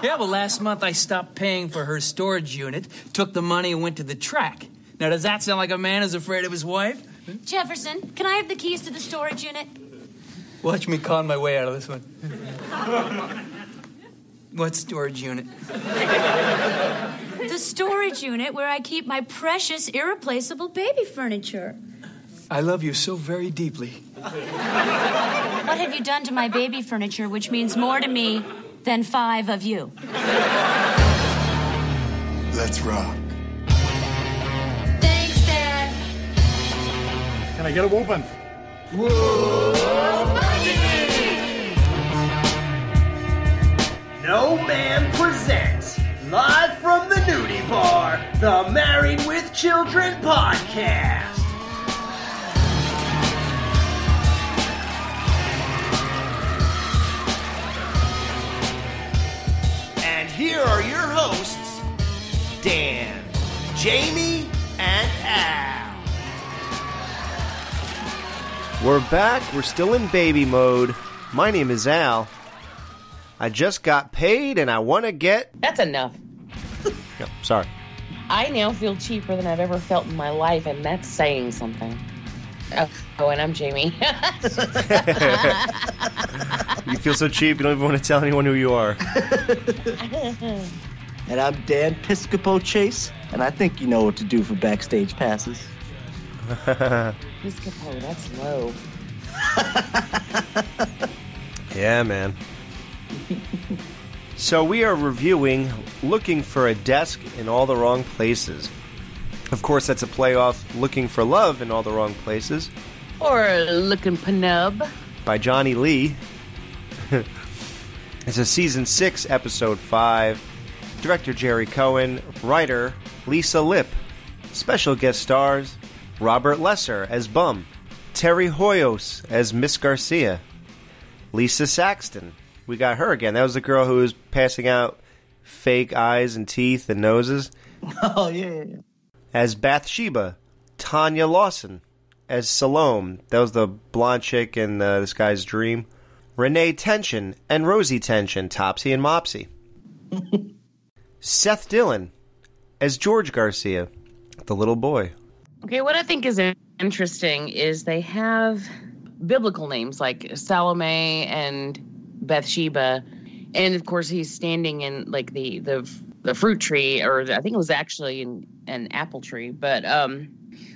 Yeah, well, last month I stopped paying for her storage unit, took the money, and went to the track. Now, does that sound like a man who's afraid of his wife? Jefferson, can I have the keys to the storage unit? Watch me con my way out of this one. What storage unit? The storage unit where I keep my precious, irreplaceable baby furniture. I love you so very deeply. What have you done to my baby furniture, which means more to me than 5 of you? Let's rock. Thanks, Dad. Can I get it open? Whoa! Buddy! No Man presents, live from the nudie bar, the Married with Children podcast. Here are your hosts, Dan, Jamie, and Al. We're back. We're still in baby mode. My name is Al. I just got paid and I want to get... That's enough. No, sorry. I now feel cheaper than I've ever felt in my life, and that's saying something. Oh, and I'm Jamie. You feel so cheap, you don't even want to tell anyone who you are. And I'm Dan Piscopo Chase, and I think you know what to do for backstage passes. Piscopo, that's low. Yeah, man. So we are reviewing Looking for a Desk in All the Wrong Places. Of course, that's a playoff Looking for Love in All the Wrong Places. Or Looking Penub. By Johnny Lee. It's a season 6, episode 5. Director Jerry Cohen. Writer Lisa Lip. Special guest stars Robert Lesser as Bum. Terry Hoyos as Miss Garcia. Lisa Saxton. We got her again. That was the girl who was passing out fake eyes and teeth and noses. Oh, yeah. As Bathsheba. Tanya Lawson as Salome. That was the blonde chick in this guy's dream. Renée Ténsion and Rosie Ténsion, Topsy and Mopsy. Seth Dillon as George Garcia, the little boy. Okay, what I think is interesting is they have biblical names like Salome and Bathsheba. And, of course, he's standing in, like, the fruit tree, or I think it was actually an apple tree. But,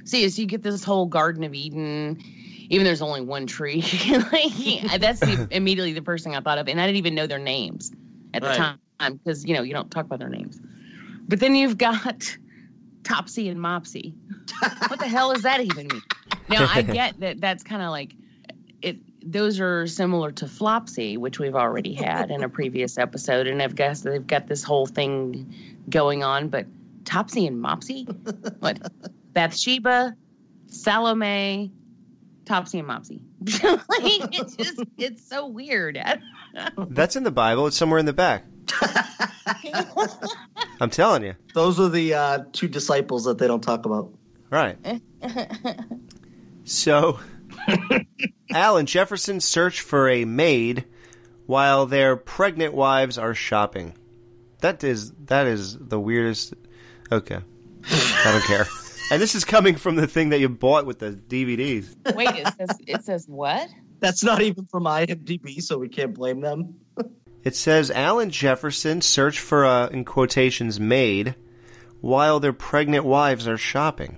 so you get this whole Garden of Eden, even there's only one tree. Like, that's immediately the first thing I thought of. And I didn't even know their names at the time because, you know, you don't talk about their names. But then you've got Topsy and Mopsy. What the hell does that even mean? Now, I get that that's kind of like it. Those are similar to Flopsy, which we've already had in a previous episode. And I've guessed they've got this whole thing going on. But Topsy and Mopsy? What? Bathsheba, Salome, Topsy and Mopsy. Like, it's so weird. That's in the Bible. It's somewhere in the back. I'm telling you. Those are the 2 disciples that they don't talk about. Right. So... Al and Jefferson search for a maid while their pregnant wives are shopping. That is the weirdest. Okay. I don't care. And this is coming from the thing that you bought with the DVDs. Wait, it says what? That's not even from IMDb, so we can't blame them. It says Al and Jefferson search for a, in quotations, maid while their pregnant wives are shopping.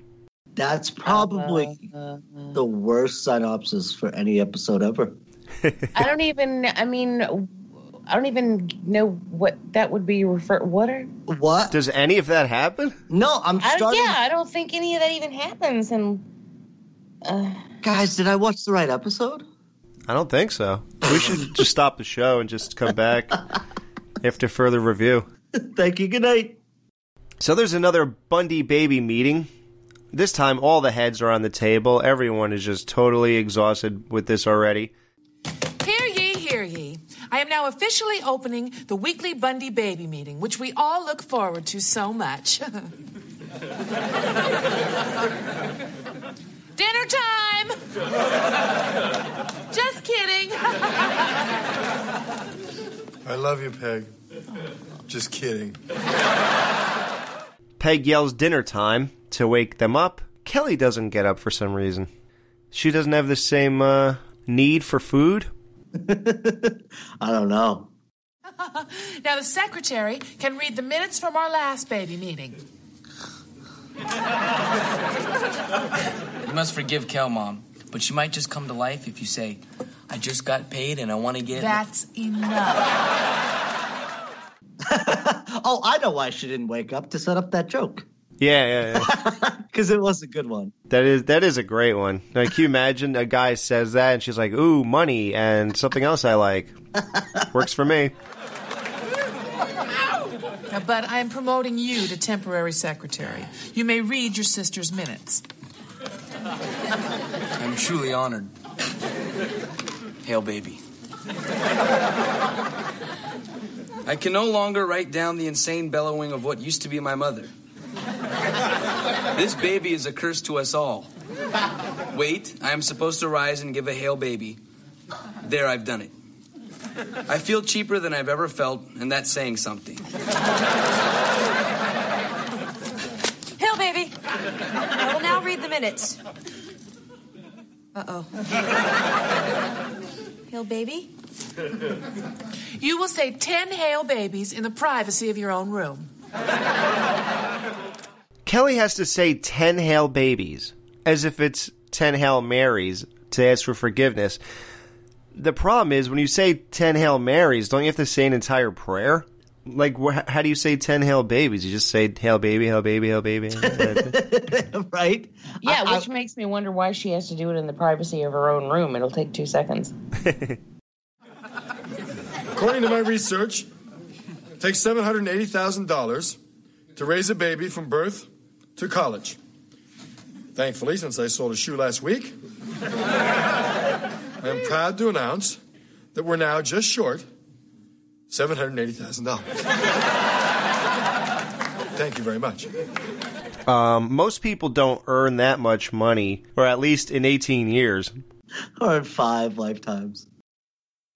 That's probably the worst synopsis for any episode ever. I don't even know what that would be referred. What? Does any of that happen? No, I don't think any of that even happens. And guys, did I watch the right episode? I don't think so. We should just stop the show and just come back after further review. Thank you. Good night. So there's another Bundy baby meeting. This time, all the heads are on the table. Everyone is just totally exhausted with this already. Hear ye, hear ye. I am now officially opening the weekly Bundy baby meeting, which we all look forward to so much. Dinner time! Just kidding. I love you, Peg. Just kidding. Peg yells dinner time to wake them up. Kelly doesn't get up for some reason. She doesn't have the same need for food. I don't know. Now the secretary can read the minutes from our last baby meeting. You must forgive Kel, Mom, but she might just come to life if you say, I just got paid and I want to get... That's enough. Oh, I know why she didn't wake up, to set up that joke. Yeah. Because it was a good one. That is a great one. Like, can you imagine a guy says that and she's like, ooh, money and something else I like. Works for me. But I am promoting you to temporary secretary. You may read your sister's minutes. I'm truly honored. Hail, baby. I can no longer write down the insane bellowing of what used to be my mother. This baby is a curse to us all. Wait, I am supposed to rise and give a hail, baby. There, I've done it. I feel cheaper than I've ever felt, and that's saying something. Hail, baby. I will now read the minutes. Uh-oh. Hail, baby? You will say 10 hail babies in the privacy of your own room. Kelly has to say 10 hail babies, as if it's 10 Hail Marys, to ask for forgiveness. The problem is, when you say 10 Hail Marys, don't you have to say an entire prayer? Like, how do you say 10 Hail Babies? You just say, Hail Baby, Hail Baby, Hail Baby. Right? Yeah, which makes me wonder why she has to do it in the privacy of her own room. It'll take 2 seconds. According to my research, it takes $780,000 to raise a baby from birth to college. Thankfully, since I sold a shoe last week, I am proud to announce that we're now just short $780,000. Thank you very much. Most people don't earn that much money, or at least in 18 years. Or in 5 lifetimes.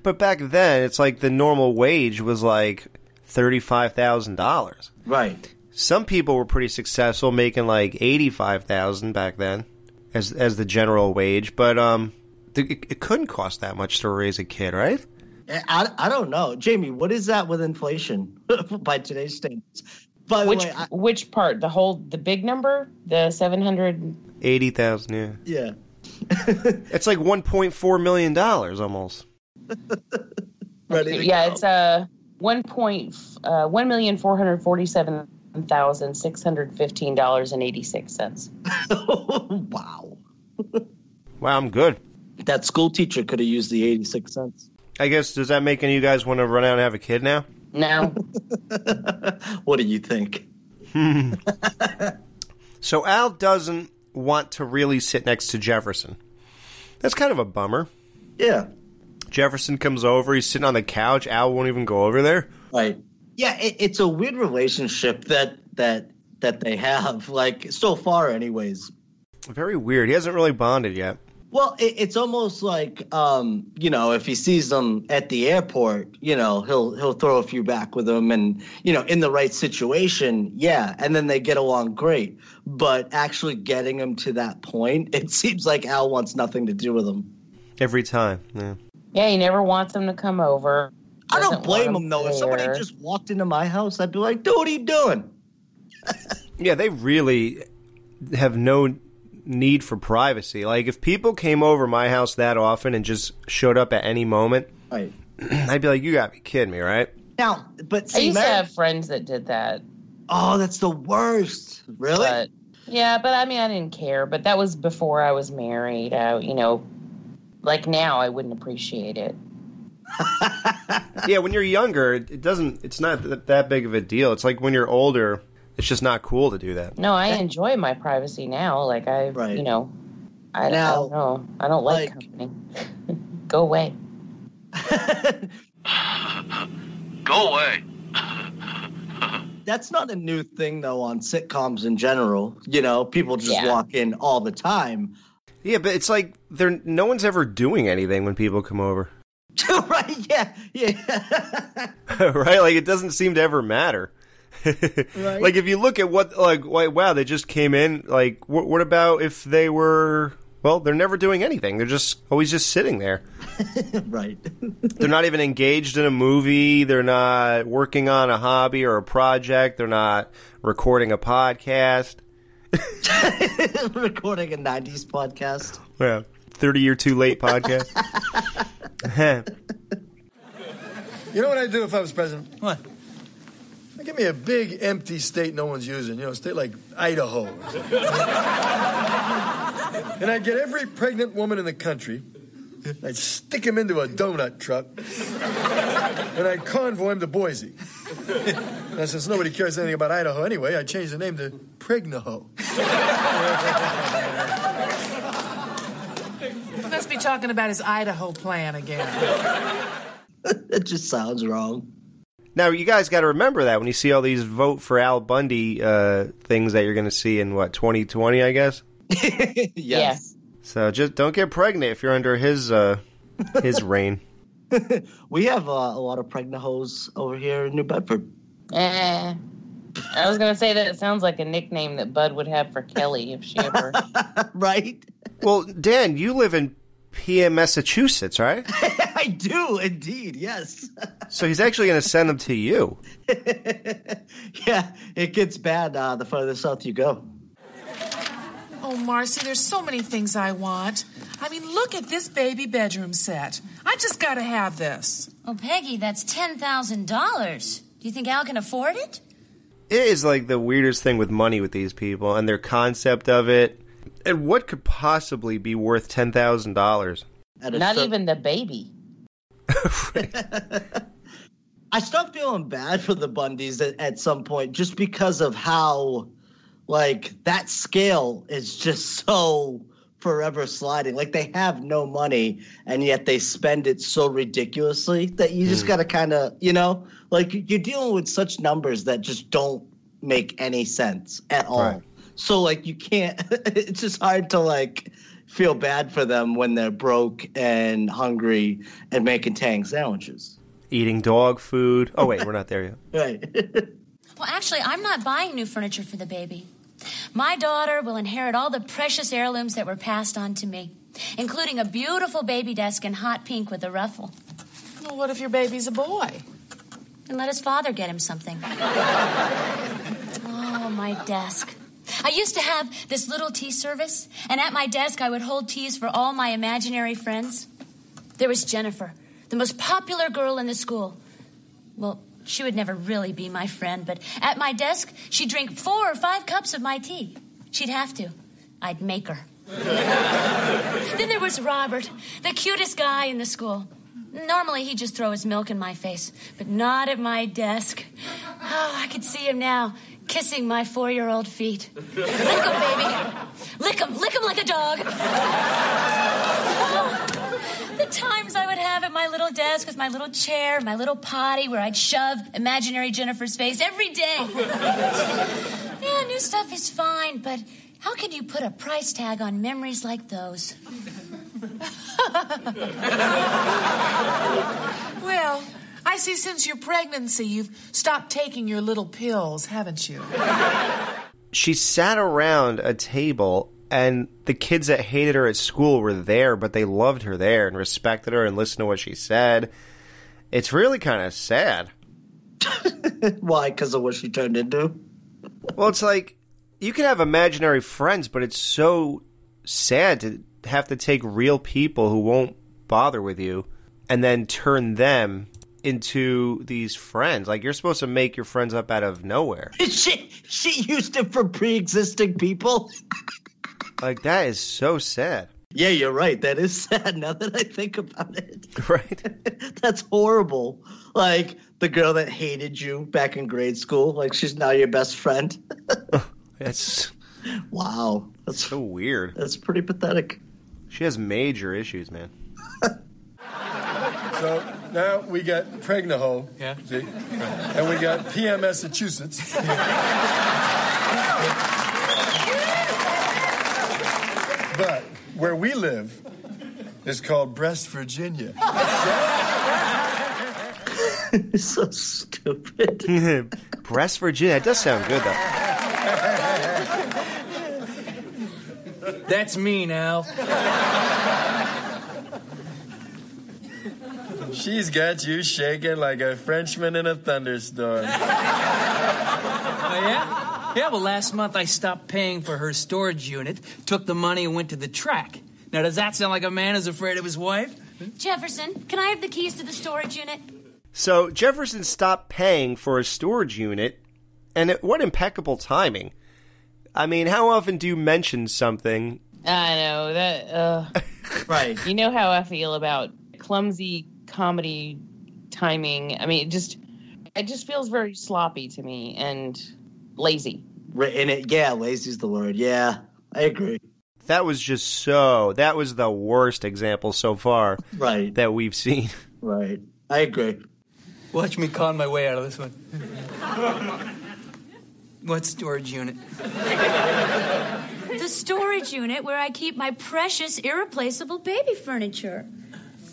But back then, it's like the normal wage was like $35,000. Right. Some people were pretty successful, making like $85,000 back then as the general wage. But it couldn't cost that much to raise a kid, right? I don't know. Jamie, what is that with inflation by today's standards? By the way, which part? The big number? The 780,000, yeah. It's like $1.4 million almost. It's $1,447,615.86. Wow, I'm good. That school teacher could have used the 86 cents. I guess, does that make any of you guys want to run out and have a kid now? No. What do you think? So Al doesn't want to really sit next to Jefferson. That's kind of a bummer. Yeah. Jefferson comes over. He's sitting on the couch. Al won't even go over there. Right. Yeah, it's a weird relationship that they have, like, so far anyways. Very weird. He hasn't really bonded yet. Well, it's almost like, if he sees them at the airport, he'll throw a few back with them and, in the right situation. Yeah. And then they get along great. But actually getting them to that point, it seems like Al wants nothing to do with them. Every time. Yeah. Yeah, he never wants them to come over. I don't blame him, though. If somebody just walked into my house, I'd be like, dude, what are you doing? Yeah, they really have no need for privacy. Like, if people came over my house that often and just showed up at any moment, right, I'd be like, you gotta be kidding me, right? Now, but see, I used to have friends that did that. Oh, that's the worst. Really? But I mean, I didn't care. But that was before I was married. Like now, I wouldn't appreciate it. Yeah, when you're younger, it's not that big of a deal. It's like when you're older, it's just not cool to do that. No, I enjoy my privacy now. Like, I don't know. I don't like company. Go away. Go away. That's not a new thing, though, on sitcoms in general. People just walk in all the time. Yeah, but it's like no one's ever doing anything when people come over. Right, yeah. Right? Like, it doesn't seem to ever matter. Right? Like, if you look at what, like, wow, they just came in. Like, what about if they were, well, they're never doing anything. They're just always just sitting there. Right. They're not even engaged in a movie. They're not working on a hobby or a project. They're not recording a podcast. Recording a 90s podcast. Yeah. 30 year too late podcast. You know what I'd do if I was president? What? Give me a big, empty state no one's using. You know, a state like Idaho. And I'd get every pregnant woman in the country. I'd stick him into a donut truck. And I'd convoy him to Boise. Now, since nobody cares anything about Idaho anyway, I changed the name to Prignoho. We must be talking about his Idaho plan again. It just sounds wrong. Now, you guys got to remember that when you see all these vote for Al Bundy things that you're going to see in, what, 2020, I guess? Yes. So just don't get pregnant if you're under his reign. We have a lot of Pregnohos over here in New Bedford. I was going to say that it sounds like a nickname that Bud would have for Kelly if she ever... Right? Well, Dan, you live in PM, Massachusetts, right? I do, indeed, yes. So he's actually going to send them to you. Yeah, it gets bad the further south you go. Oh, Marcy, there's so many things I want. I mean, look at this baby bedroom set. I just got to have this. Oh, Peggy, that's $10,000. Do you think Al can afford it? It is like the weirdest thing with money with these people and their concept of it. And what could possibly be worth $10,000? Not even the baby. I stopped feeling bad for the Bundys at some point just because of how, like, that scale is just so forever sliding. Like, they have no money, and yet they spend it so ridiculously that you just got to kind of, you know, like, you're dealing with such numbers that just don't make any sense at all. Right. So, like, you can't – it's just hard to, like, feel bad for them when they're broke and hungry and making tang sandwiches. Eating dog food. Oh, wait, we're not there yet. Right. Well, actually, I'm not buying new furniture for the baby. My daughter will inherit all the precious heirlooms that were passed on to me, including a beautiful baby desk in hot pink with a ruffle. Well, what if your baby's a boy? Then let his father get him something. Oh, my desk. I used to have this little tea service, and at my desk I would hold teas for all my imaginary friends. There was Jennifer, the most popular girl in the school. Well, she would never really be my friend, but at my desk, she'd drink 4 or 5 cups of my tea. She'd have to. I'd make her. Then there was Robert, the cutest guy in the school. Normally, he'd just throw his milk in my face, but not at my desk. Oh, I could see him now. Kissing my 4-year-old feet. Lick him, baby. Lick him like a dog. Oh, the times I would have at my little desk with my little chair, my little potty where I'd shove imaginary Jennifer's face every day. Yeah, new stuff is fine, but how could you put a price tag on memories like those? Well... I see since your pregnancy, you've stopped taking your little pills, haven't you? She sat around a table, and the kids that hated her at school were there, but they loved her there and respected her and listened to what she said. It's really kind of sad. Why? Because of what she turned into? Well, it's like, you can have imaginary friends, but it's so sad to have to take real people who won't bother with you and then turn them... into these friends. Like, you're supposed to make your friends up out of nowhere. She used it for pre-existing people. Like, that is so sad. Yeah, you're right. That is sad now that I think about it. Right? That's horrible. Like, the girl that hated you back in grade school, like, she's now your best friend. That's... Wow. That's so weird. That's pretty pathetic. She has major issues, man. So... Now we got Pregnoho, yeah. See? And we got PM Massachusetts. But where we live is called Breast Virginia. It's so stupid. Breast Virginia. It does sound good, though. That's me now. She's got you shaking like a Frenchman in a thunderstorm. Oh, yeah? Yeah, well, last month I stopped paying for her storage unit, took the money, and went to the track. Now, does that sound like a man who's afraid of his wife? Jefferson, can I have the keys to the storage unit? So Jefferson stopped paying for his storage unit, and what impeccable timing. I mean, how often do you mention something? I know, that, Right. You know how I feel about clumsy comedy timing. I mean, it just feels very sloppy to me, and... lazy. Yeah, lazy's the word. Yeah, I agree. That was the worst example so far right. that we've seen. Right. I agree. Watch me con my way out of this one. What storage unit? The storage unit where I keep my precious, irreplaceable baby furniture.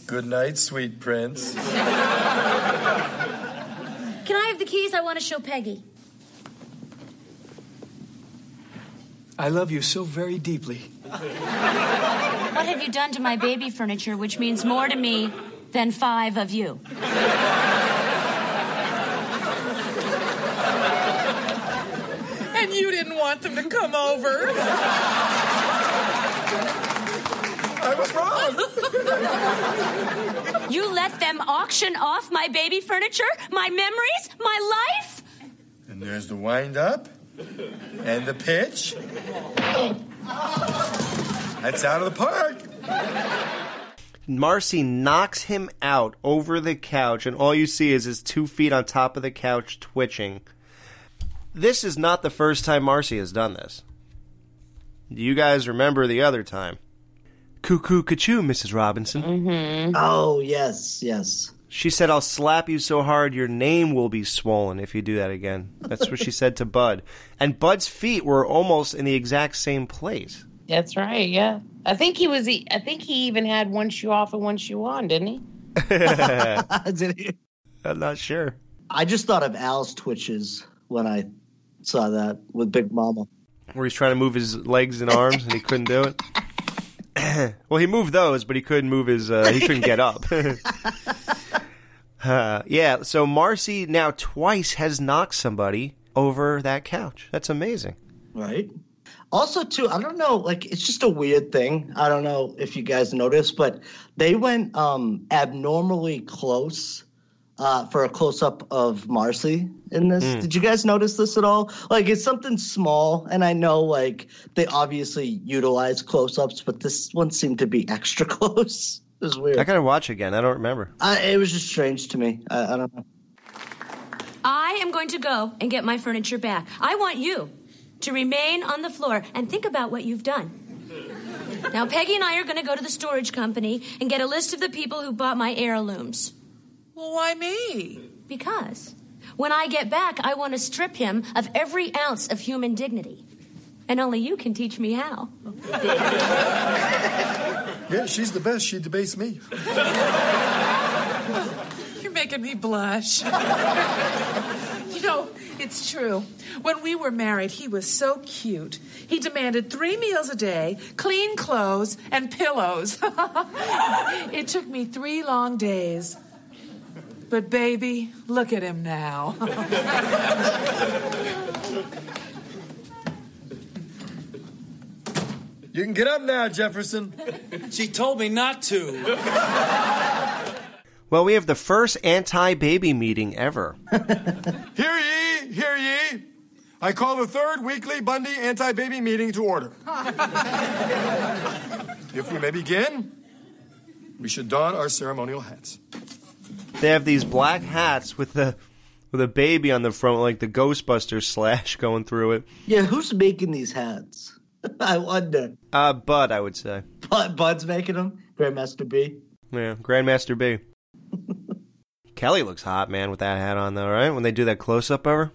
Good night, sweet prince. Can I have the keys? I want to show Peggy. I love you so very deeply. What have you done to my baby furniture, which means more to me than 5 of you? And you didn't want them to come over. I was wrong. You let them auction off my baby furniture, my memories, my life? And there's the wind-up. And the pitch? That's out of the park. Marcy knocks him out over the couch, and all you see is his 2 feet on top of the couch twitching. This is not the first time Marcy has done this. Do you guys remember the other time? Cuckoo, cuckoo, Mrs. Robinson. Mm-hmm. Oh, yes, yes. She said, I'll slap you so hard your name will be swollen if you do that again. That's what she said to Bud. And Bud's feet were almost in the exact same place. That's right, yeah. I think he even had one shoe off and one shoe on, didn't he? Did he? I'm not sure. I just thought of Al's twitches when I saw that with Big Mama. Where he's trying to move his legs and arms and he couldn't do it. Well, he moved those, but he couldn't move his... he couldn't get up. Yeah, so Marcy now twice has knocked somebody over that couch. That's amazing. Right. Also, too, I don't know, like, it's just a weird thing. I don't know if you guys noticed, but they went abnormally close for a close-up of Marcy in this. Mm. Did you guys notice this at all? Like, it's something small, and I know, like, they obviously utilize close-ups, but this one seemed to be extra close. It was weird. I gotta watch again. I don't remember. It was just strange to me. I don't know. I am going to go and get my furniture back. I want you to remain on the floor and think about what you've done. Now, Peggy and I are going to go to the storage company and get a list of the people who bought my heirlooms. Well, why me? Because when I get back, I want to strip him of every ounce of human dignity. And only you can teach me how. Yeah, she's the best. She debates me. You're making me blush. You know, it's true. When we were married, he was so cute. He demanded 3 meals a day, clean clothes, and pillows. It took me 3 long days. But, baby, look at him now. You can get up now, Jefferson. She told me not to. Well, we have the first anti-baby meeting ever. Hear ye, hear ye. I call the 3rd weekly Bundy anti-baby meeting to order. If we may begin, we should don our ceremonial hats. They have these black hats with the... with a baby on the front, like the Ghostbusters slash going through it. Yeah, who's making these hats? I wonder. Bud, I would say. Bud's making them? Grandmaster B? Yeah, Grandmaster B. Kelly looks hot, man, with that hat on, though, right? When they do that close-up of her?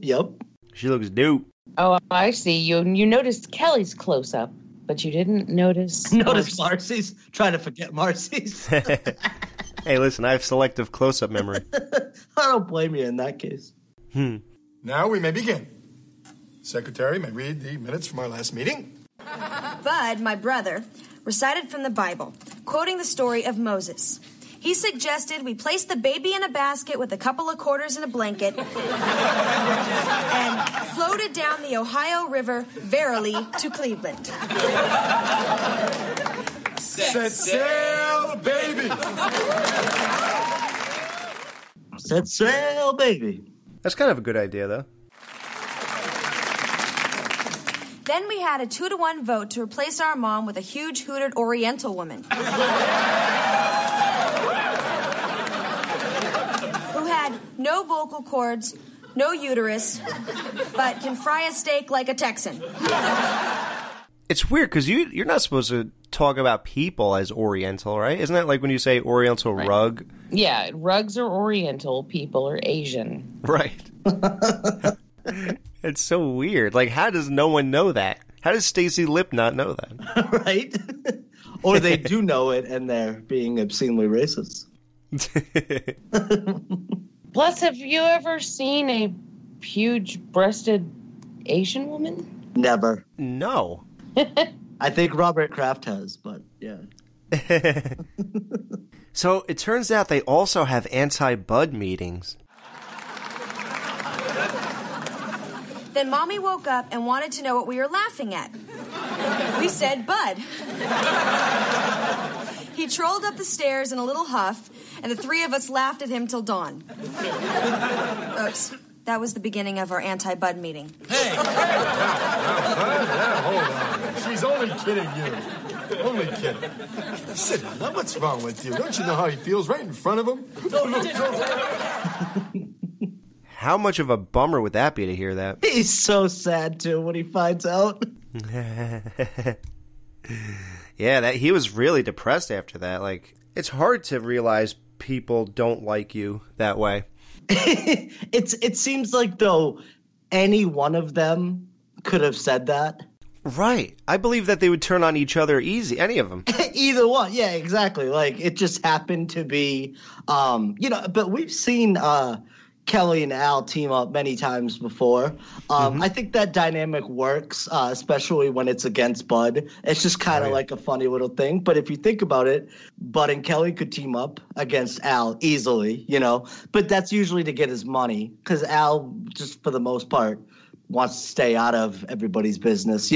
Yep. She looks dope. Oh, I see. You noticed Kelly's close-up, but you didn't notice... Marcy's? Trying to forget Marcy's. Hey, listen, I have selective close-up memory. I don't blame you in that case. Now we may begin. Secretary may read the minutes from our last meeting. Bud, my brother, recited from the Bible, quoting the story of Moses. He suggested we place the baby in a basket with a couple of quarters and a blanket and floated down the Ohio River, verily, to Cleveland. Set sail, baby! Set sail, baby! That's kind of a good idea, though. Then we had a 2-to-1 vote to replace our mom with a huge hooted Oriental woman. No vocal cords, no uterus, but can fry a steak like a Texan. It's weird because you're not supposed to talk about people as Oriental, right? Isn't that like when you say Oriental rug? Yeah, rugs are Oriental, people are Asian. Right. It's so weird. Like, how does no one know that? How does Stacy Lipp not know that? Right? Or they do know it and they're being obscenely racist. Plus, have you ever seen a huge-breasted Asian woman? Never. No. I think Robert Kraft has, but yeah. So it turns out they also have anti-Bud meetings. Then Mommy woke up and wanted to know what we were laughing at. We said Bud. He trolled up the stairs in a little huff, and the three of us laughed at him till dawn. Oops. That was the beginning of our anti-Bud meeting. Hey! Now, hold on. She's only kidding you. Only kidding. Sit down. What's wrong with you? Don't you know how he feels right in front of him? How much of a bummer would that be to hear that? He's so sad, too, when he finds out. Yeah, that he was really depressed after that. Like, it's hard to realize people don't like you that way. It seems like, though, any one of them could have said that. Right. I believe that they would turn on each other easy, any of them. Either one. Yeah, exactly. Like, it just happened to be, but we've seen Kelly and Al team up many times before. I think that dynamic works, especially when it's against Bud. It's just kind of like a funny little thing. But if you think about it, Bud and Kelly could team up against Al easily, But that's usually to get his money because Al, just for the most part, wants to stay out of everybody's business,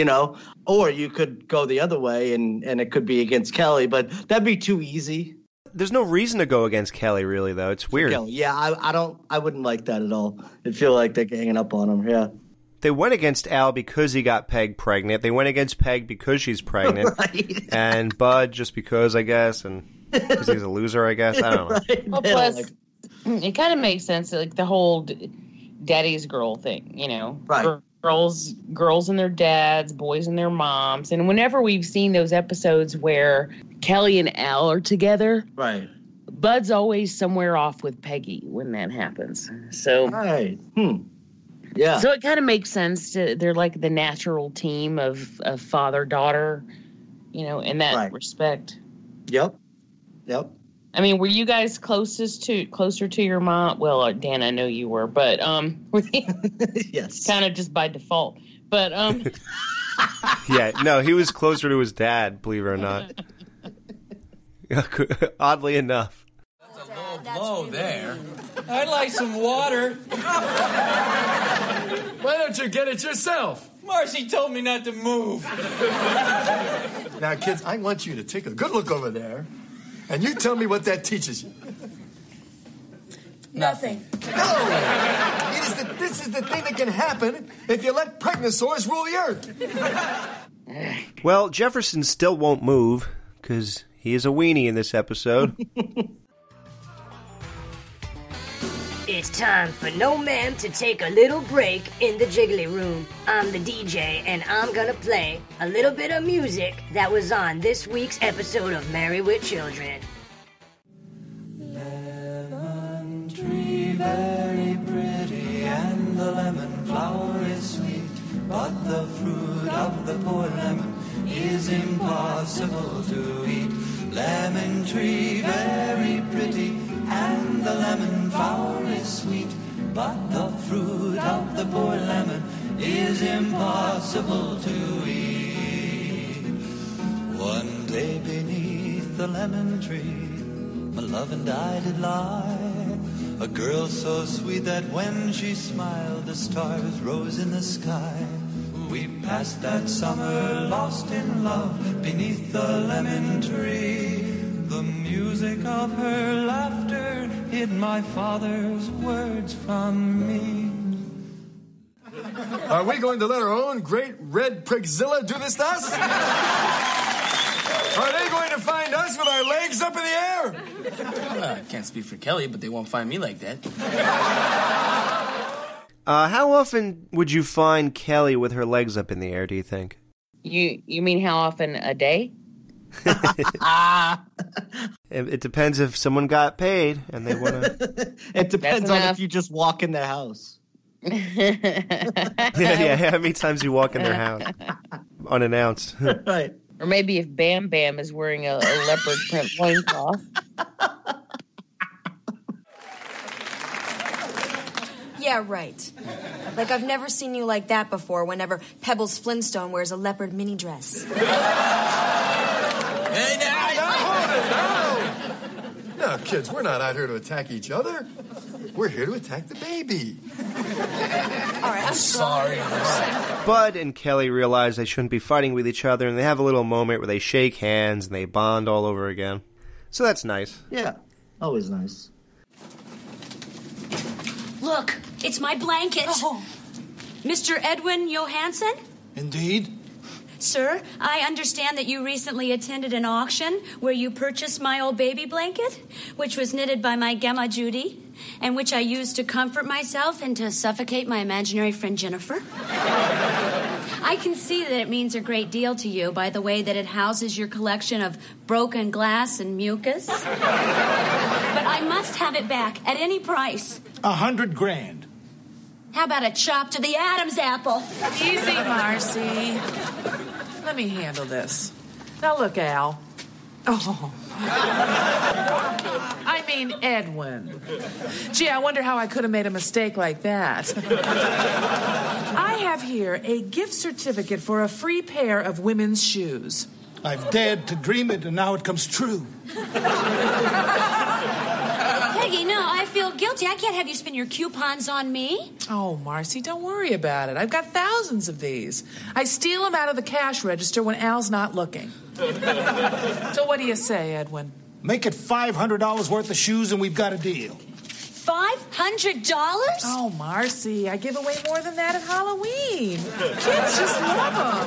Or you could go the other way and it could be against Kelly, but that'd be too easy. There's no reason to go against Kelly, really, though. It's weird. Yeah, I wouldn't like that at all. I feel like they're hanging up on him, yeah. They went against Al because he got Peg pregnant. They went against Peg because she's pregnant. Right. And Bud just because, I guess, and because he's a loser, I guess. I don't know. Right. Well, plus, it kind of makes sense, like the whole daddy's girl thing, Right. Girls and their dads, boys and their moms. And whenever we've seen those episodes where Kelly and Al are together, right, Bud's always somewhere off with Peggy when that happens. So, right. Yeah. So it kind of makes sense. They're like the natural team of father-daughter, in that respect. Yep. I mean, were you guys closer to your mom? Well, Dan, I know you were, but yes, kind of just by default. But yeah, no, he was closer to his dad, believe it or not. Oddly enough. That's a low blow there. I'd like some water. Why don't you get it yourself? Marcy told me not to move. Now, kids, I want you to take a good look over there. And you tell me what that teaches you. Nothing. No! This is the thing that can happen if you let Pregnosaurs rule the earth. Well, Jefferson still won't move, because he is a weenie in this episode. It's time for No Man to take a little break in the Jiggly Room. I'm the DJ, and I'm gonna play a little bit of music that was on this week's episode of Married with Children. Lemon tree, very pretty, and the lemon flower is sweet, but the fruit of the poor lemon is impossible to eat. Lemon tree, very pretty, But the fruit of the poor lemon is impossible to eat. One day beneath the lemon tree, my love and I did lie. A girl so sweet that when she smiled, the stars rose in the sky. We passed that summer lost in love beneath the lemon tree. The music of her laughter hid my father's words from me. Are we going to let our own great red Prigzilla do this to us? Are they going to find us with our legs up in the air? Well, I can't speak for Kelly, but they won't find me like that. How often would you find Kelly with her legs up in the air, do you think? You mean how often a day? It depends if someone got paid and they want to. It depends on if you just walk in their house. Yeah. How many times you walk in their house unannounced? Right. Or maybe if Bam Bam is wearing a leopard print loincloth. Yeah, right. Like, I've never seen you like that before whenever Pebbles Flintstone wears a leopard mini dress. Hey, now, hold it, no! No, kids, we're not out here to attack each other. We're here to attack the baby. All right, I'm sorry. Bud and Kelly realize they shouldn't be fighting with each other, and they have a little moment where they shake hands and they bond all over again. So that's nice. Yeah, always nice. Look, it's my blanket. Oh. Mr. Edwin Johansson? Indeed. Sir, I understand that you recently attended an auction where you purchased my old baby blanket, which was knitted by my Gemma Judy, and which I used to comfort myself and to suffocate my imaginary friend Jennifer. I can see that it means a great deal to you by the way that it houses your collection of broken glass and mucus. But I must have it back at any price. $100,000. How about a chop to the Adam's apple? Easy, Marcy. Let me handle this. Now look, Al. Oh. I mean Edwin. Gee, I wonder how I could have made a mistake like that. I have here a gift certificate for a free pair of women's shoes. I've dared to dream it, and now it comes true. Peggy, no, I feel guilty. I can't have you spend your coupons on me. Oh, Marcy, don't worry about it. I've got thousands of these. I steal them out of the cash register when Al's not looking. So what do you say, Edwin? Make it $500 worth of shoes and we've got a deal. $500? Oh, Marcy, I give away more than that at Halloween. Kids just love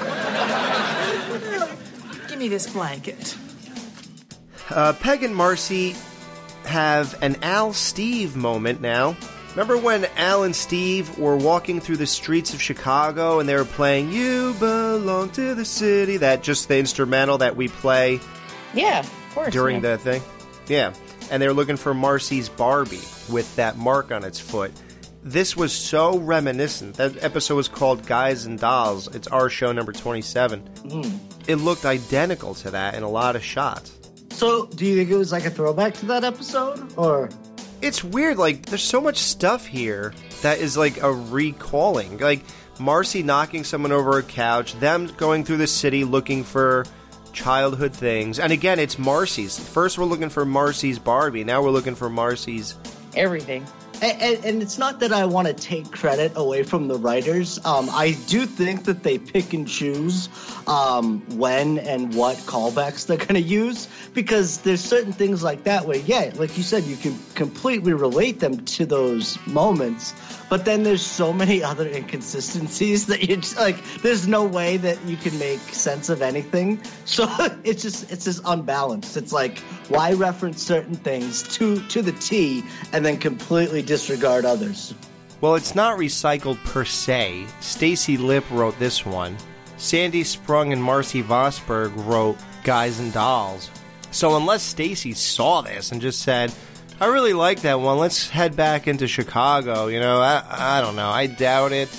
them. Give me this blanket. Peg and Marcy have an Al-Steve moment now. Remember when Al and Steve were walking through the streets of Chicago and they were playing You Belong to the City, that just the instrumental that we play? Yeah, of course. During the thing? Yeah. And they were looking for Marcy's Barbie with that mark on its foot. This was so reminiscent. That episode was called Guys and Dolls. It's our show number 27. Mm. It looked identical to that in a lot of shots. So, do you think it was like a throwback to that episode, or? It's weird, like, there's so much stuff here that is like a recalling. Like, Marcy knocking someone over a couch, them going through the city looking for childhood things. And again, it's Marcy's. First we're looking for Marcy's Barbie, now we're looking for Marcy's everything. And it's not that I want to take credit away from the writers. I do think that they pick and choose when and what callbacks they're going to use, because there's certain things like that where, yeah, like you said, you can completely relate them to those moments. But then there's so many other inconsistencies that you're just like, there's no way that you can make sense of anything. So it's just unbalanced. It's like, why reference certain things to the T and then completely disregard others? Well, it's not recycled per se. Stacy Lipp wrote this one. Sandy Sprung and Marcy Vosberg wrote Guys and Dolls. So unless Stacy saw this and just said, I really like that one. Let's head back into Chicago. You know, I don't know. I doubt it.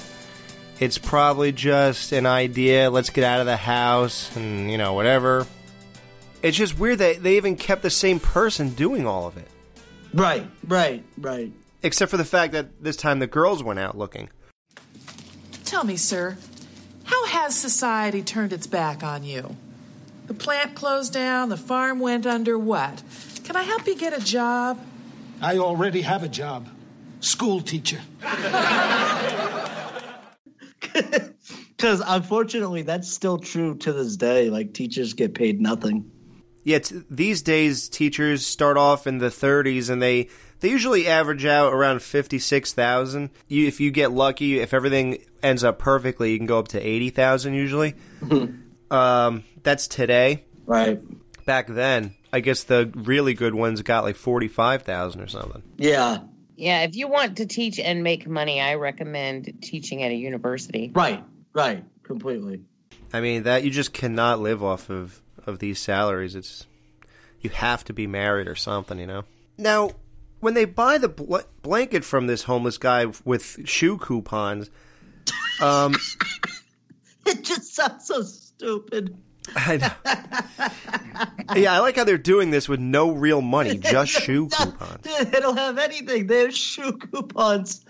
It's probably just an idea. Let's get out of the house and, you know, whatever. It's just weird that they even kept the same person doing all of it. Right. Except for the fact that this time the girls went out looking. Tell me, sir, how has society turned its back on you? The plant closed down, the farm went under, what? Can I help you get a job? I already have a job. School teacher. Because unfortunately, that's still true to this day. Like, teachers get paid nothing. Yeah, these days, teachers start off in the 30s, and they usually average out around $56,000. If you get lucky, if everything ends up perfectly, you can go up to $80,000 usually. That's today. Right. Back then, I guess the really good ones got like $45,000 or something. Yeah. Yeah, if you want to teach and make money, I recommend teaching at a university. Right, right, completely. I mean, that you just cannot live off of these salaries. It's you have to be married or something, you know? Now, when they buy the blanket from this homeless guy with shoe coupons... it just sounds so stupid. I know. Yeah, I like how they're doing this with no real money, just shoe coupons. They don't have anything. They have shoe coupons.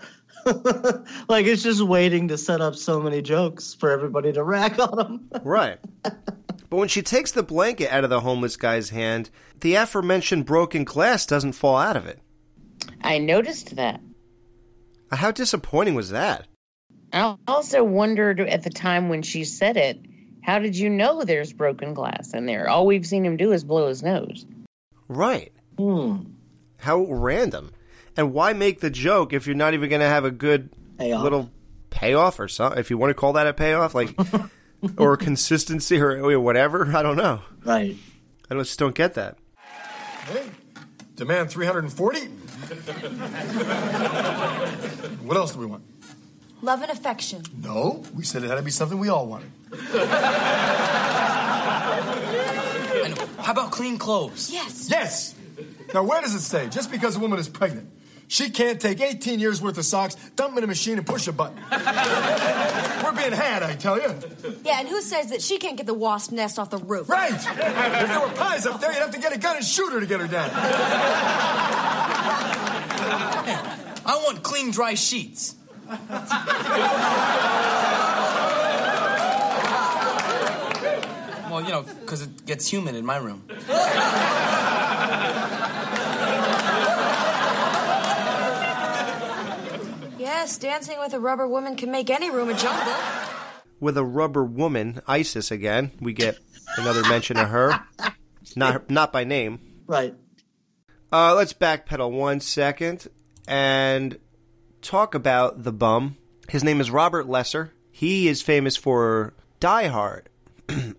Like, it's just waiting to set up so many jokes for everybody to rack on them. Right. But when she takes the blanket out of the homeless guy's hand, the aforementioned broken glass doesn't fall out of it. I noticed that. How disappointing was that? I also wondered at the time when she said it, how did you know there's broken glass in there? All we've seen him do is blow his nose. Right. How random. And why make the joke if you're not even going to have a good little payoff or something? If you want to call that a payoff, like, or consistency or whatever, I don't know. Right. I just don't get that. Hey, demand 340. What else do we want? Love and affection. No, we said it had to be something we all wanted. And how about clean clothes? Yes. Yes. Now, where does it say? Just because a woman is pregnant, she can't take 18 years worth of socks, dump them in a machine, and push a button. We're being had, I tell you. Yeah, and who says that she can't get the wasp nest off the roof? Right. If there were pies up there, you'd have to get a gun and shoot her to get her down. I want clean, dry sheets. Well, you know, because it gets humid in my room. Yes, dancing with a rubber woman can make any room a jungle. With a rubber woman, Isis again, we get another mention of her. Not by name. Right. Let's backpedal 1 second and talk about the bum. His name is Robert Lesser. He is famous for Die Hard.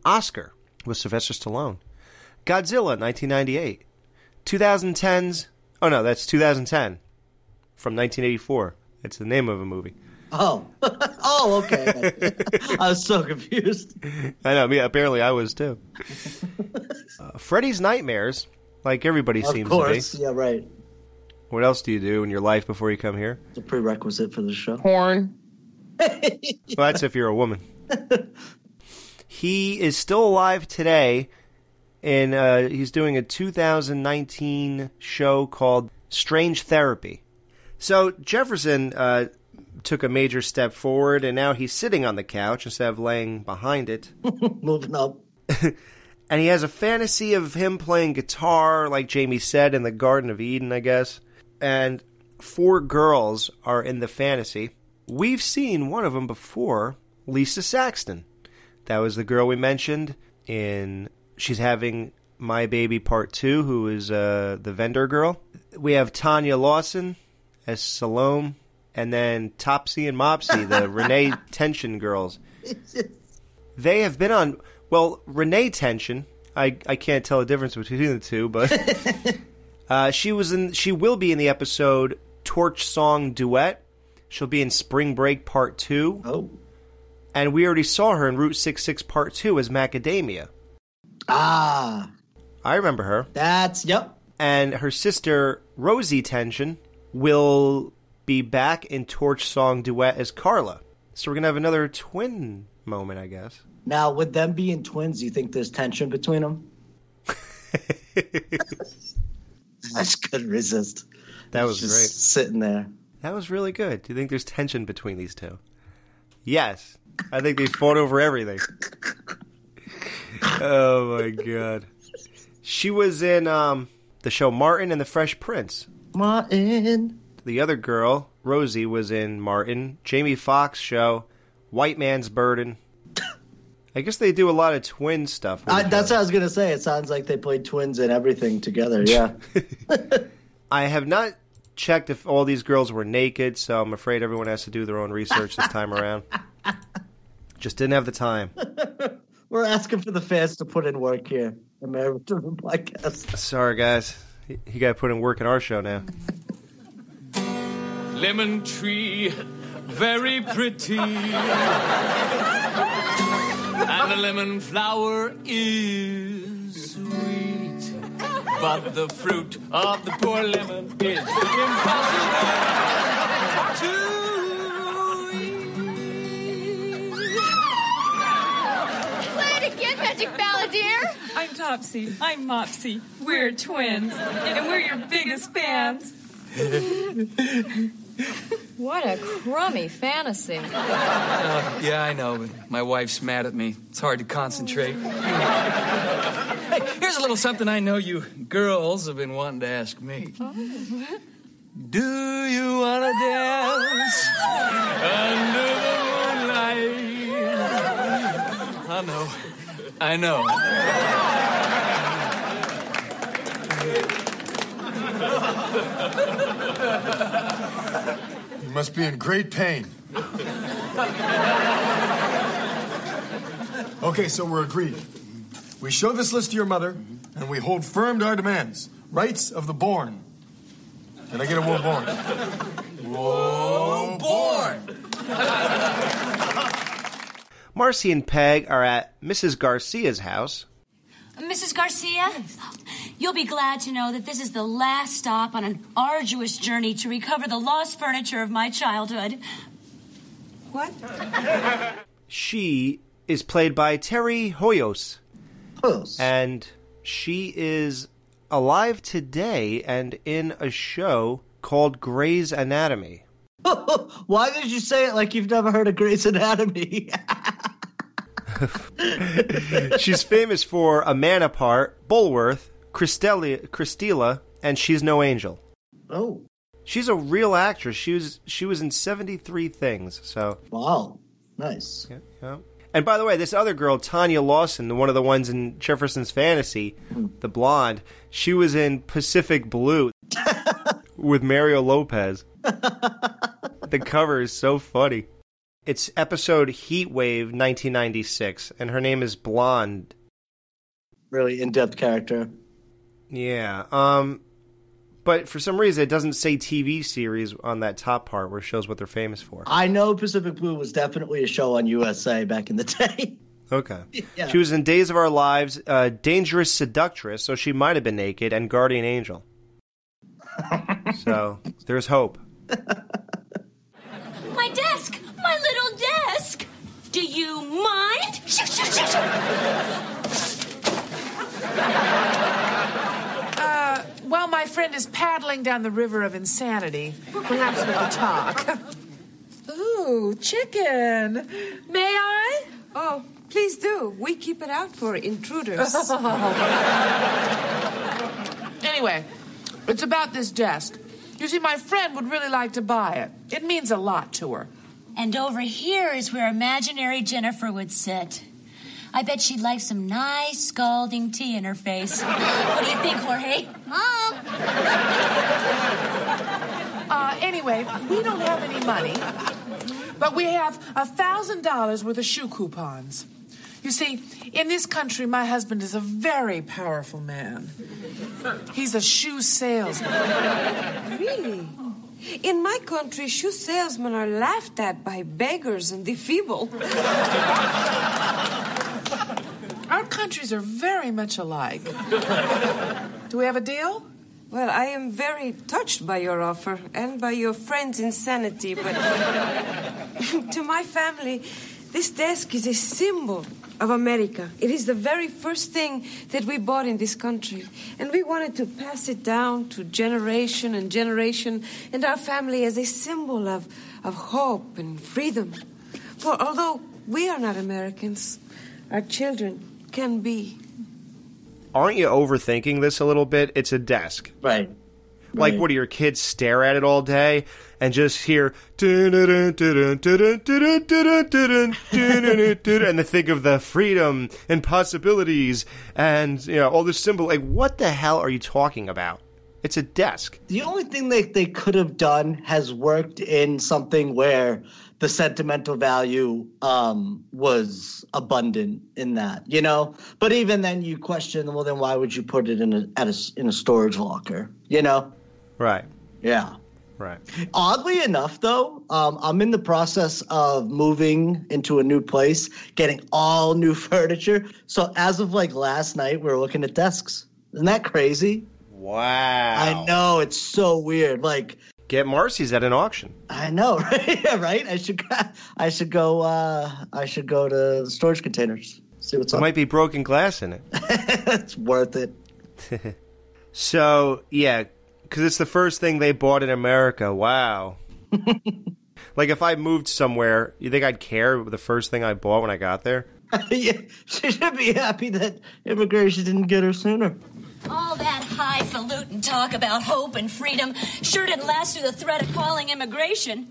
Oscar with Sylvester Stallone, Godzilla 1998, 2010's, oh no, that's 2010 from 1984. It's the name of a movie. Oh, oh, okay. I was so confused. I know, yeah, apparently I was too. Freddy's Nightmares, like everybody seems to be. Of course, yeah, right. What else do you do in your life before you come here? It's a prerequisite for the show. Porn. Well, that's if you're a woman. He is still alive today, and he's doing a 2019 show called Strange Therapy. So Jefferson took a major step forward, and now he's sitting on the couch instead of laying behind it. Moving up. And he has a fantasy of him playing guitar, like Jamie said, in the Garden of Eden, I guess. And 4 girls are in the fantasy. We've seen one of them before, Lisa Saxton. That was the girl we mentioned in She's Having My Baby Part 2, who is the vendor girl. We have Tanya Lawson as Salome, and then Topsy and Mopsy, the Renée Ténsion girls. They have been on, well, Renée Ténsion, I can't tell the difference between the two, but she will be in the episode Torch Song Duet. She'll be in Spring Break Part 2. Oh. And we already saw her in Route 66 Part 2 as Macadamia. Ah. I remember her. That's, yep. And her sister, Rosie Ténsion, will be back in Torch Song Duet as Carla. So we're going to have another twin moment, I guess. Now, with them being twins, do you think there's tension between them? I just couldn't resist. That was just great. Sitting there. That was really good. Do you think there's tension between these two? Yes. I think they fought over everything. Oh, my God. She was in the show Martin and the Fresh Prince. Martin. The other girl, Rosie, was in Martin. Jamie Foxx's show, White Man's Burden. I guess they do a lot of twin stuff. That's what I was going to say. It sounds like they played twins in everything together, yeah. I have not checked if all these girls were naked, so I'm afraid everyone has to do their own research this time around. Just didn't have the time. We're asking for the fans to put in work here. American podcast. Sorry, guys. You got to put in work in our show now. Lemon tree, very pretty. And the lemon flower is sweet. But the fruit of the poor lemon is impossible to eat. Play it again, Magic Ballad, dear. I'm Topsy. I'm Mopsy. We're twins. And we're your biggest fans. What a crummy fantasy. Yeah, I know, but my wife's mad at me. It's hard to concentrate. Hey, here's a little something I know you girls have been wanting to ask me. Oh. Do you want to dance under the moonlight? I know. You must be in great pain. Okay, so we're agreed. We show this list to your mother, and we hold firm to our demands. Rights of the born. Did I get a woe born? Woe born! Marcy and Peg are at Mrs. Garcia's house. Mrs. Garcia, you'll be glad to know that this is the last stop on an arduous journey to recover the lost furniture of my childhood. What? She is played by Terry Hoyos. Hoyos. And she is alive today and in a show called Grey's Anatomy. Why did you say it like you've never heard of Grey's Anatomy? She's famous for A Man Apart, Bullworth, Christella, and She's No Angel. Oh. She's a real actress. She was in 73 things, so. Wow. Nice. Yeah, yeah. And by the way, this other girl, Tanya Lawson, one of the ones in Jefferson's Fantasy, the blonde, she was in Pacific Blue with Mario Lopez. The cover is so funny. It's episode Heatwave 1996, and her name is Blonde. Really in-depth character. Yeah. But for some reason, it doesn't say TV series on that top part where it shows what they're famous for. I know Pacific Blue was definitely a show on USA back in the day. Okay. Yeah. She was in Days of Our Lives, Dangerous Seductress, so she might have been naked, and Guardian Angel. So there's hope. My desk! My little desk! Do you mind? Well, my friend is paddling down the river of insanity. Perhaps we could talk. Ooh, chicken. May I? Oh, please do. We keep it out for intruders. Anyway, it's about this desk. You see, my friend would really like to buy it. It means a lot to her. And over here is where imaginary Jennifer would sit. I bet she'd like some nice scalding tea in her face. What do you think, Jorge? Mom! Anyway, we don't have any money, but we have $1,000 worth of shoe coupons. You see, in this country, my husband is a very powerful man. He's a shoe salesman. Really? In my country, shoe salesmen are laughed at by beggars and the feeble. Our countries are very much alike. Do we have a deal? Well, I am very touched by your offer and by your friend's insanity, but to my family, this desk is a symbol, of America. It is the very first thing that we bought in this country. And we wanted to pass it down to generation and generation and our family as a symbol of hope and freedom. For although we are not Americans, our children can be. Aren't you overthinking this a little bit? It's a desk. Right. Like, what do your kids stare at it all day and just hear and they think of the freedom and possibilities and, you know, all this symbol. Like, what the hell are you talking about? It's a desk. The only thing they could have done has worked in something where the sentimental value was abundant in that, you know? But even then you question, well, then why would you put it in a storage locker, you know? Right. Yeah. Right. Oddly enough, though, I'm in the process of moving into a new place, getting all new furniture. So as of, like, last night, we were looking at desks. Isn't that crazy? Wow. I know. It's so weird. Like, get Marcy's at an auction. I know, right? Yeah, right? I should go to storage containers. See what's up. There might be broken glass in it. It's worth it. So, yeah, because it's the first thing they bought in America. Wow. Like, if I moved somewhere, you think I'd care about the first thing I bought when I got there? Yeah, she should be happy that immigration didn't get her sooner. All that highfalutin talk about hope and freedom sure didn't last through the threat of calling immigration.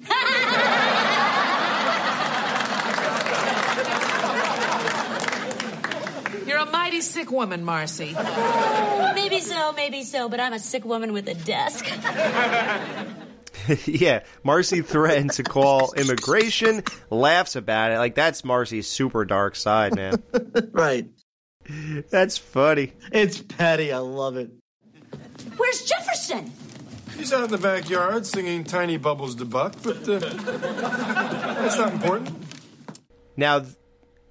You're a mighty sick woman, Marcy. Oh, maybe so, but I'm a sick woman with a desk. Yeah, Marcy threatens to call immigration, laughs about it. Like, that's Marcy's super dark side, man. Right. That's funny. It's petty. I love it. Where's Jefferson? He's out in the backyard singing Tiny Bubbles to Buck, but that's not important. Now,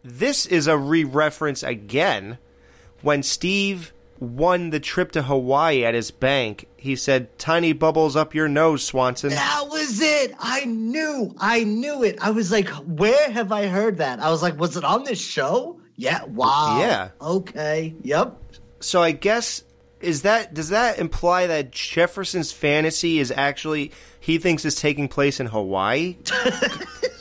this is a re-reference again. When Steve won the trip to Hawaii at his bank, he said, "Tiny bubbles up your nose, Swanson." That was it. I knew it. I was like, where have I heard that? I was like, was it on this show? Yeah, wow. Yeah. Okay, yep. So I guess, does that imply that Jefferson's fantasy is actually, he thinks it's taking place in Hawaii?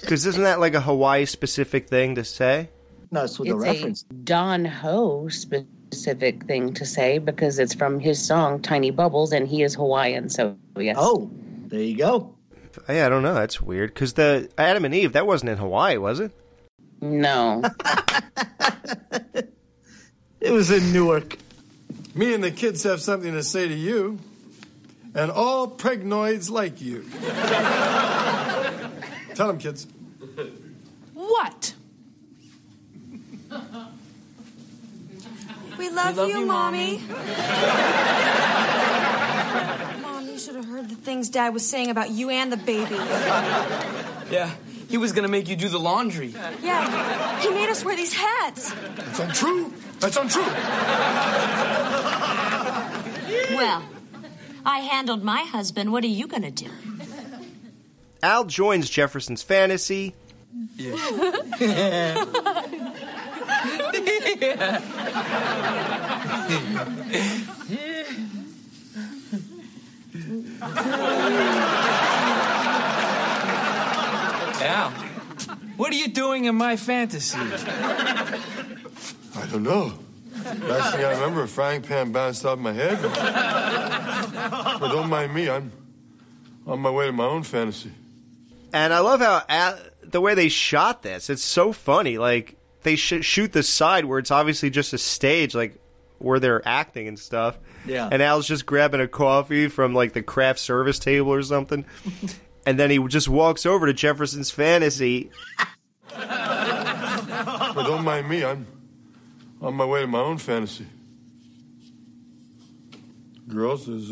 Because isn't that like a Hawaii-specific thing to say? No, it's with a reference. It's a Don Ho-specific thing to say because it's from his song, Tiny Bubbles, and he is Hawaiian, so yes. Oh, there you go. Yeah, I don't know. That's weird. Because the Adam and Eve, that wasn't in Hawaii, was it? No. It was in Newark. Me and the kids have something to say to you. And all pregnoids like you. Tell them, kids. What? We love you, Mommy. Mom, you should have heard the things Dad was saying about you and the baby. Yeah. He was going to make you do the laundry. Yeah, he made us wear these hats. That's untrue. Well, I handled my husband. What are you going to do? Al joins Jefferson's fantasy. Yeah. Al, what are you doing in my fantasy? I don't know. Last thing I remember, a frying pan bounced off my head. But don't mind me, I'm on my way to my own fantasy. And I love how the way they shot this. It's so funny. Like, they shoot the side where it's obviously just a stage, like, where they're acting and stuff. Yeah. And Al's just grabbing a coffee from, like, the craft service table or something. And then he just walks over to Jefferson's fantasy. Well, don't mind me. I'm on my way to my own fantasy. Girls, there's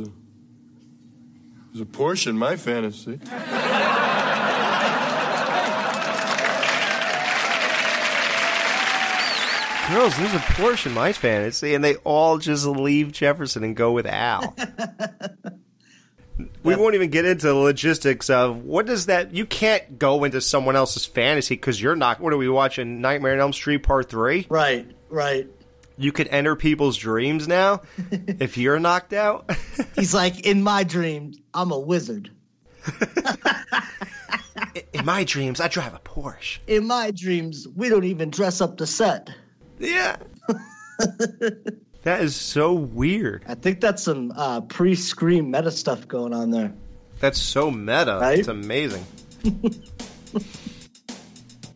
a Porsche in my fantasy. Girls, there's a Porsche in my fantasy. And they all just leave Jefferson and go with Al. We won't even get into the logistics of what does that... You can't go into someone else's fantasy because you're not... What are we watching? Nightmare on Elm Street Part 3? Right, right. You could enter people's dreams now if you're knocked out? He's like, in my dreams, I'm a wizard. In my dreams, I drive a Porsche. In my dreams, we don't even dress up the set. Yeah. That is so weird. I think that's some pre-Scream meta stuff going on there. That's so meta. Right? It's amazing.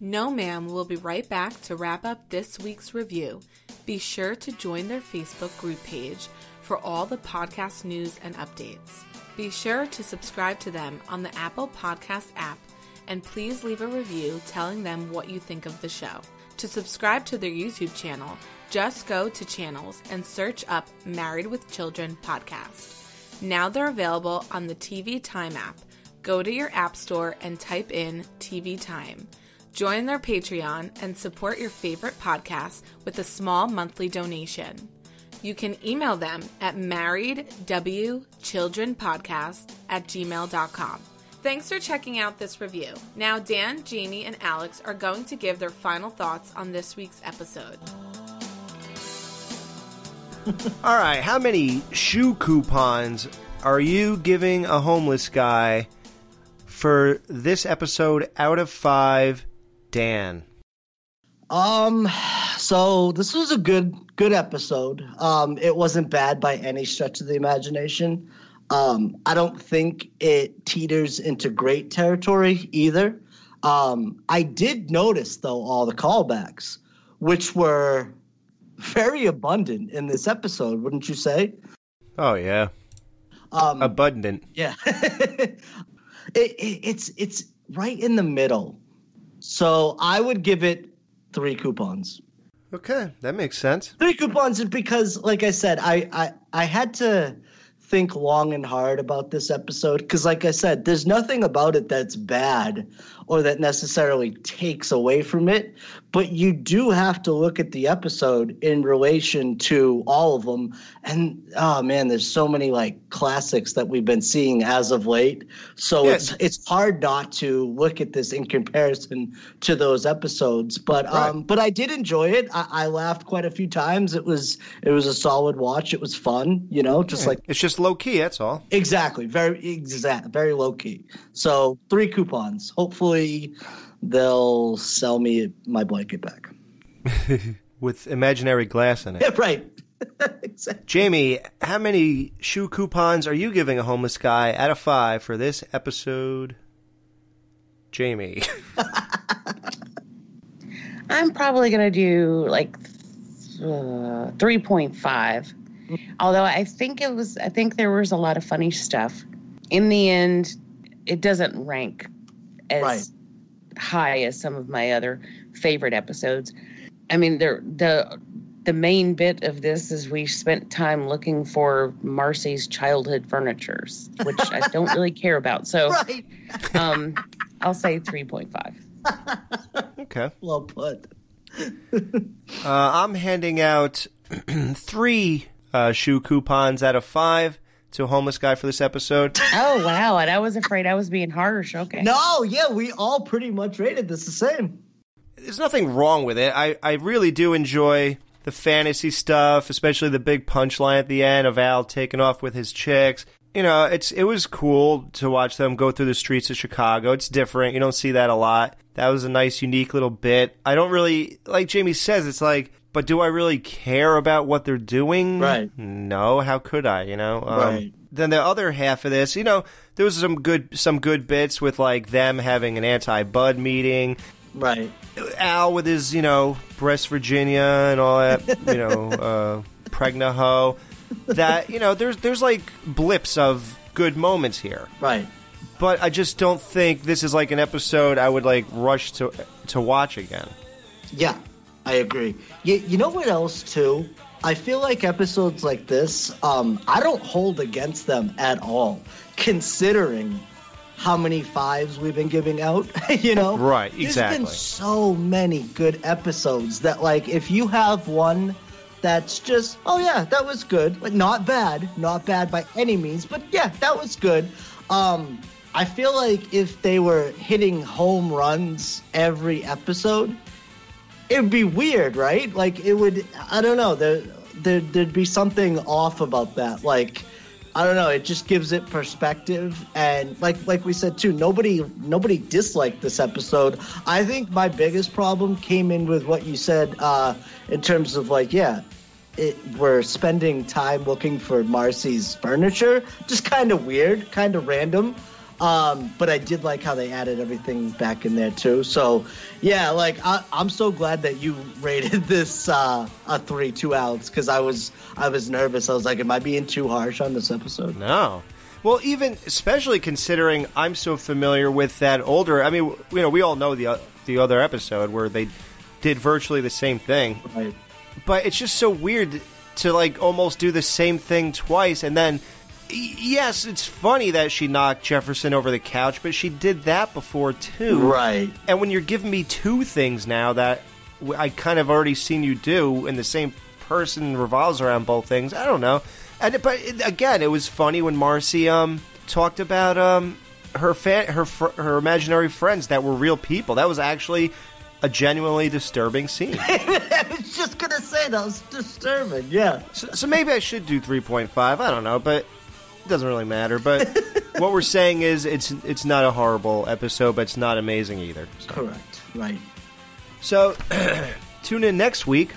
No Ma'am will be right back to wrap up this week's review. Be sure to join their Facebook group page for all the podcast news and updates. Be sure to subscribe to them on the Apple Podcast app, and please leave a review telling them what you think of the show. To subscribe to their YouTube channel, just go to channels and search up Married with Children podcast. Now they're available on the TV Time app. Go to your app store and type in TV Time. Join their Patreon and support your favorite podcast with a small monthly donation. You can email them at marriedwchildrenpodcast@gmail.com. Thanks for checking out this review. Now Dan, Jamie, and Alex are going to give their final thoughts on this week's episode. All right, how many shoe coupons are you giving a homeless guy for this episode out of 5, Dan? So this was a good episode. It wasn't bad by any stretch of the imagination. I don't think it teeters into great territory either. I did notice, though, all the callbacks, which were very abundant in this episode, wouldn't you say? Oh, yeah. Abundant. Yeah. It's right in the middle. So I would give it 3 coupons. Okay, that makes sense. 3 coupons because, like I said, I had to think long and hard about this episode because, like I said, there's nothing about it that's bad or that necessarily takes away from it, but you do have to look at the episode in relation to all of them. And oh man, there's so many like classics that we've been seeing as of late, so yes, it's hard not to look at this in comparison to those episodes, but right. But I did enjoy it. I laughed quite a few times. It was a solid watch. It was fun, you know, just right. Like it's just low key, that's all. Exactly. Very low key. So 3 coupons. Hopefully they'll sell me my blanket back. With imaginary glass in it. Yeah, right. Exactly. Jamie, how many shoe coupons are you giving a homeless guy out of 5 for this episode? Jamie. I'm probably going to do like 3.5. Although I think there was a lot of funny stuff. In the end, it doesn't rank as high as some of my other favorite episodes. I mean, the main bit of this is we spent time looking for Marcy's childhood furnitures, which I don't really care about. So I'll say 3.5. Okay. Well put. I'm handing out 3 shoe coupons out of 5 to a homeless guy for this episode. Oh, wow. And I was afraid I was being harsh. Okay. No, yeah, we all pretty much rated this the same. There's nothing wrong with it. I really do enjoy the fantasy stuff, especially the big punchline at the end of Al taking off with his chicks. You know, it was cool to watch them go through the streets of Chicago. It's different. You don't see that a lot. That was a nice, unique little bit. I don't really, like Jamie says, it's like, but do I really care about what they're doing? Right. No, how could I, you know? Right. Then the other half of this, you know, there was some good bits with, like, them having an anti-Bud meeting. Right. Al with his, you know, Breast Virginia and all that, you know, Pregnoho. That, you know, there's like, blips of good moments here. Right. But I just don't think this is, like, an episode I would, like, rush to watch again. Yeah. I agree. You know what else, too? I feel like episodes like this, I don't hold against them at all, considering how many 5s we've been giving out, you know? Right, exactly. There's been so many good episodes that, like, if you have one that's just, oh, yeah, that was good, but not bad by any means, but, yeah, that was good, I feel like if they were hitting home runs every episode, it would be weird, right? Like, it would, I don't know, there'd be something off about that. Like, I don't know, it just gives it perspective. And like we said, too, nobody disliked this episode. I think my biggest problem came in with what you said in terms of, like, yeah, we're spending time looking for Marcy's furniture. Just kind of weird, kind of random. But I did like how they added everything back in there, too. So, yeah, like, I'm so glad that you rated this a 3 2-outs, because I was nervous. I was like, am I being too harsh on this episode? No. Well, even especially considering I'm so familiar with that older. I mean, you know, we all know the other episode where they did virtually the same thing. Right. But it's just so weird to, like, almost do the same thing twice, and then... Yes, it's funny that she knocked Jefferson over the couch, but she did that before, too. Right. And when you're giving me two things now that I kind of already seen you do, and the same person revolves around both things, I don't know. But, again, it was funny when Marcy talked about her imaginary friends that were real people. That was actually a genuinely disturbing scene. I was just going to say that was disturbing, yeah. So maybe I should do 3.5. I don't know, but... doesn't really matter, but what we're saying is it's not a horrible episode, but it's not amazing either. So. Correct, right. So tune in next week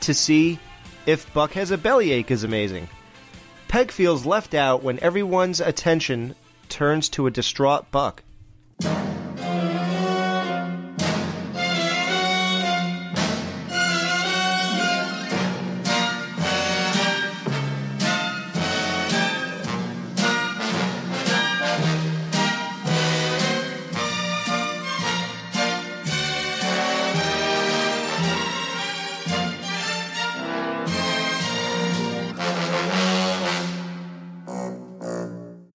to see if Buck Has a Bellyache is amazing. Peg feels left out when everyone's attention turns to a distraught Buck.